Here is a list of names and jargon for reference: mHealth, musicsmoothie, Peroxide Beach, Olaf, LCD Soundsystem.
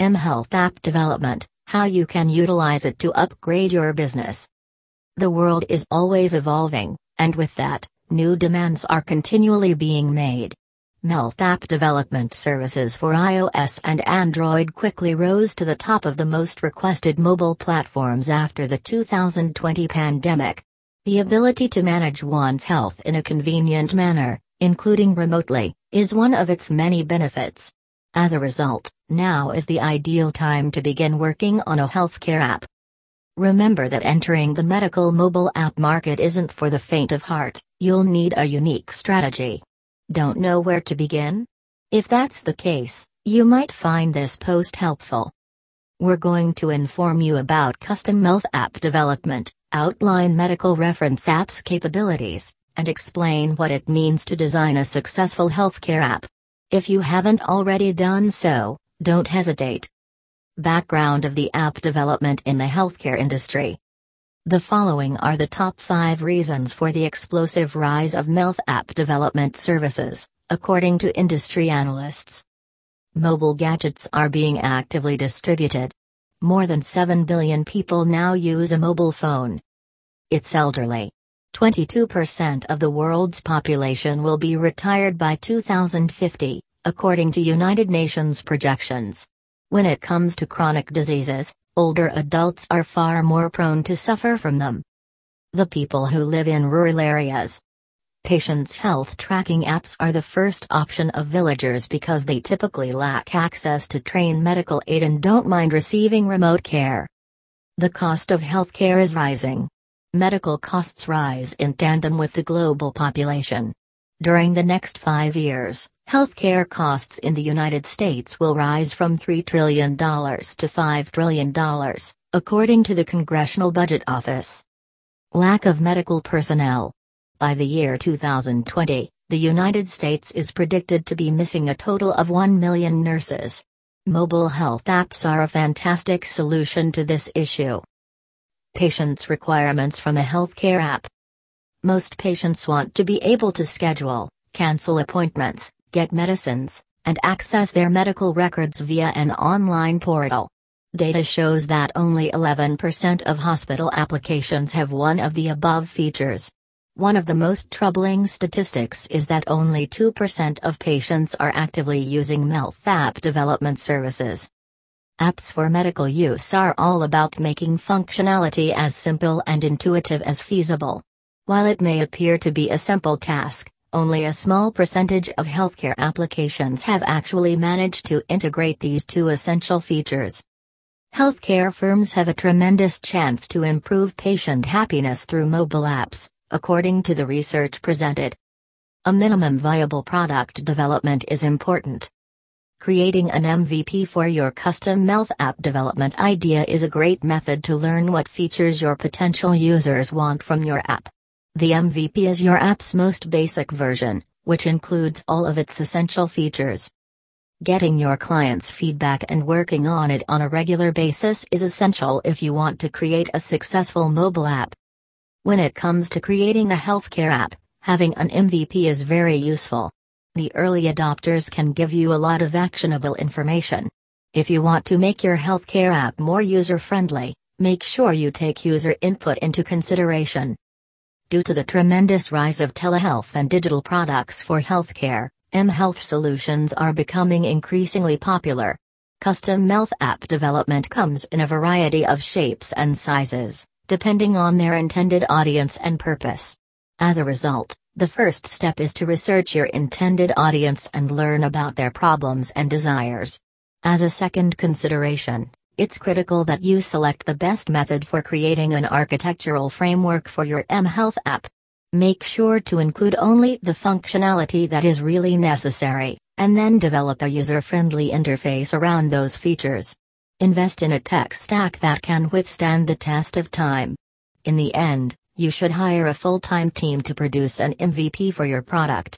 mHealth app development, how you can utilize it to upgrade your business. The world is always evolving, and with that, new demands are continually being made. mHealth app development services for iOS and Android quickly rose to the top of the most requested mobile platforms after the 2020 pandemic. The ability to manage one's health in a convenient manner, including remotely, is one of its many benefits. As a result, now is the ideal time to begin working on a healthcare app. Remember that entering the medical mobile app market isn't for the faint of heart. You'll need a unique strategy. Don't know where to begin? If that's the case, you might find this post helpful. We're going to inform you about custom health app development, outline medical reference app's capabilities, and explain what it means to design a successful healthcare app. If you haven't already done so, don't hesitate. Background of the app development in the healthcare industry. The following are the top 5 reasons for the explosive rise of mHealth app development services, according to industry analysts. Mobile gadgets are being actively distributed. More than 7 billion people now use a mobile phone. It's elderly. 22% of the world's population will be retired by 2050, according to United Nations projections. When it comes to chronic diseases, older adults are far more prone to suffer from them. The people who live in rural areas. Patients' health tracking apps are the first option of villagers because they typically lack access to trained medical aid and don't mind receiving remote care. The cost of healthcare is rising. Medical costs rise in tandem with the global population. During the next 5 years, healthcare costs in the United States will rise from $3 trillion to $5 trillion, according to the Congressional Budget Office. Lack of medical personnel. By the year 2020, the United States is predicted to be missing a total of 1 million nurses. Mobile health apps are a fantastic solution to this issue. Patients' requirements from a healthcare app. Most patients want to be able to schedule, cancel appointments, get medicines, and access their medical records via an online portal. Data shows that only 11% of hospital applications have one of the above features. One of the most troubling statistics is that only 2% of patients are actively using mHealth app development services. Apps for medical use are all about making functionality as simple and intuitive as feasible. While it may appear to be a simple task, only a small percentage of healthcare applications have actually managed to integrate these two essential features. Healthcare firms have a tremendous chance to improve patient happiness through mobile apps, according to the research presented. A minimum viable product development is important. Creating an MVP for your custom mHealth app development idea is a great method to learn what features your potential users want from your app. The MVP is your app's most basic version, which includes all of its essential features. Getting your clients' feedback and working on it on a regular basis is essential if you want to create a successful mobile app. When it comes to creating a healthcare app, having an MVP is very useful. The early adopters can give you a lot of actionable information. If you want to make your healthcare app more user-friendly, make sure you take user input into consideration. Due to the tremendous rise of telehealth and digital products for healthcare, mHealth solutions are becoming increasingly popular. Custom mHealth app development comes in a variety of shapes and sizes, depending on their intended audience and purpose. As a result, the first step is to research your intended audience and learn about their problems and desires. As a second consideration, it's critical that you select the best method for creating an architectural framework for your mHealth app. Make sure to include only the functionality that is really necessary, and then develop a user-friendly interface around those features. Invest in a tech stack that can withstand the test of time. In the end, you should hire a full-time team to produce an MVP for your product.